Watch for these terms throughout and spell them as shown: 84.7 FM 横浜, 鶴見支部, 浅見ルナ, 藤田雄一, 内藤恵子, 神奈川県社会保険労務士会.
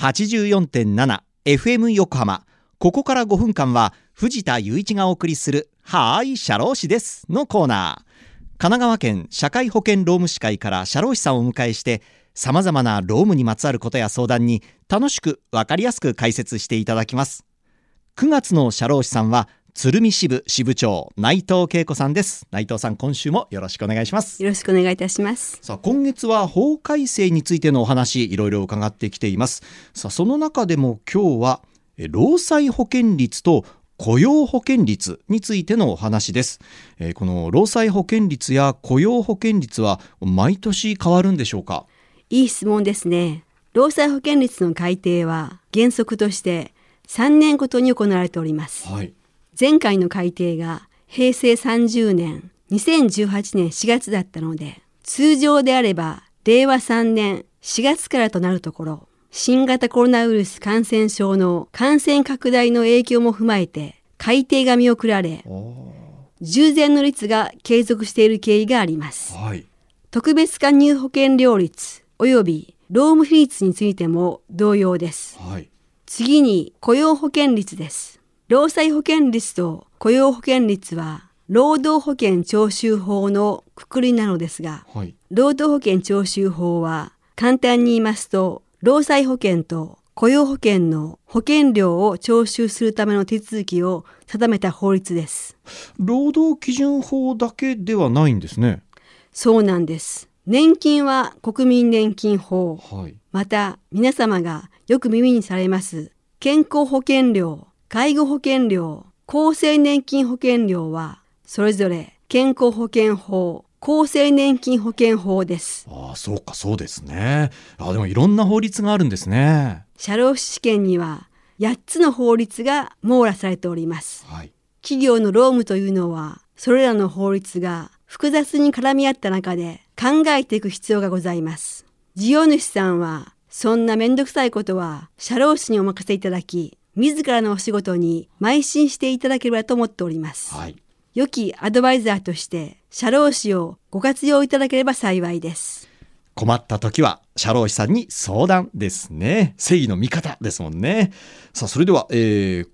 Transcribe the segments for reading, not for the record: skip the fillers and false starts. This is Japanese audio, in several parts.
84.7 FM 横浜。ここから5分間は藤田雄一がお送りするはーい社労士ですのコーナー。神奈川県社会保険労務士会から社労士さんをお迎えして、さまざまな労務にまつわることや相談に楽しく分かりやすく解説していただきます。9月の社労士さんは鶴見支部支部長内藤恵子さんです。内藤さん、今週もよろしくお願いします。よろしくお願いいたします。さあ、今月は法改正についてのお話、いろいろ伺ってきています。さあ、その中でも今日は労災保険率と雇用保険率についてのお話です。この労災保険率や雇用保険率は毎年変わるんでしょうか？いい質問ですね。労災保険率の改定は原則として3年ごとに行われております。はい、前回の改定が平成30年2018年4月だったので、通常であれば令和3年4月からとなるところ、新型コロナウイルス感染症の感染拡大の影響も踏まえて改定が見送られ、従前の率が継続している経緯があります。はい、特別加入保険料率および労務費率についても同様です。はい、次に雇用保険率です。労災保険率と雇用保険率は労働保険徴収法のくくりなのですが、はい、労働保険徴収法は簡単に言いますと、労災保険と雇用保険の保険料を徴収するための手続きを定めた法律です。労働基準法だけではないんですね。そうなんです。年金は国民年金法、はい、また皆様がよく耳にされます健康保険料、介護保険料、厚生年金保険料はそれぞれ健康保険法、厚生年金保険法です。ああ、そうか、そうですね。あ、でもいろんな法律があるんですね。社労士試験には8つの法律が網羅されております。はい、企業の労務というのはそれらの法律が複雑に絡み合った中で考えていく必要がございます。事業主さんはそんなめんどくさいことは社労士にお任せいただき、自らのお仕事に邁進していただければと思っております。はい、良きアドバイザーとして社労士をご活用いただければ幸いです。困った時は社労士さんに相談ですね。正義の味方ですもんね。さあ、それでは、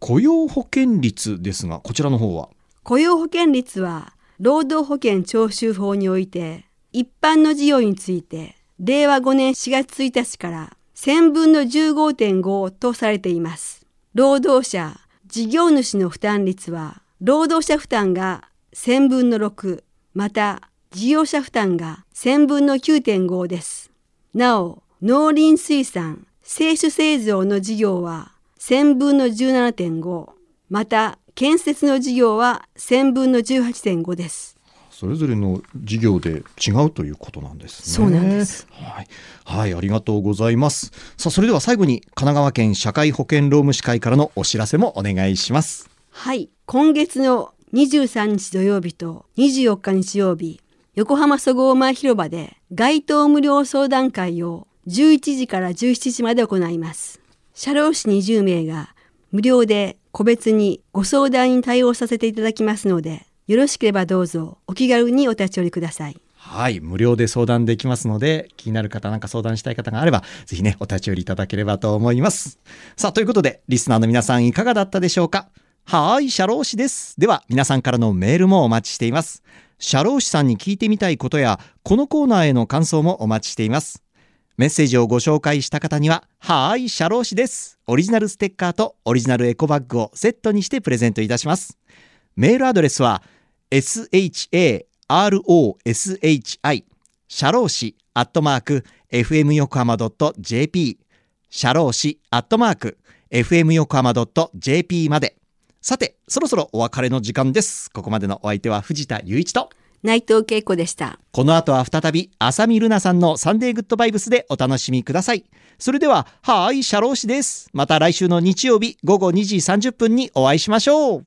雇用保険率ですが、こちらの方は雇用保険率は労働保険徴収法において一般の事業について令和5年4月1日から1000分の 15.5 とされています。労働者事業主の負担率は労働者負担が1000分の6、また事業者負担が1000分の 9.5 です。なお、農林水産、製酒製造の事業は1000分の 17.5、また建設の事業は1000分の 18.5 です。それぞれの事業で違うということなんですね。そうなんです。はい、はい、ありがとうございます。さあ、それでは最後に神奈川県社会保険労務士会からのお知らせもお願いします。はい、今月の23日土曜日と24日日曜日、横浜そごう前広場で街頭無料相談会を11時から17時まで行います。社労士20名が無料で個別にご相談に対応させていただきますので、よろしければどうぞお気軽にお立ち寄りください。はい、無料で相談できますので、気になる方、なんか相談したい方があれば、ぜひね、お立ち寄りいただければと思います。さあ、ということで、リスナーの皆さんいかがだったでしょうか？はーい、社労士です。では、皆さんからのメールもお待ちしています。社労士さんに聞いてみたいことや、このコーナーへの感想もお待ちしています。メッセージをご紹介した方には、はーい、社労士です。オリジナルステッカーとオリジナルエコバッグをセットにしてプレゼントいたします。メールアドレスは、sharoshi@fmyokohama.jp、sharoshi@fmyokohama.jp まで。さて、そろそろお別れの時間です。ここまでのお相手は藤田雄一と内藤恵子でした。この後は再び浅見ルナさんのサンデーグッドバイブスでお楽しみください。それでは、はーい、社労士です。また来週の日曜日午後2時30分にお会いしましょう。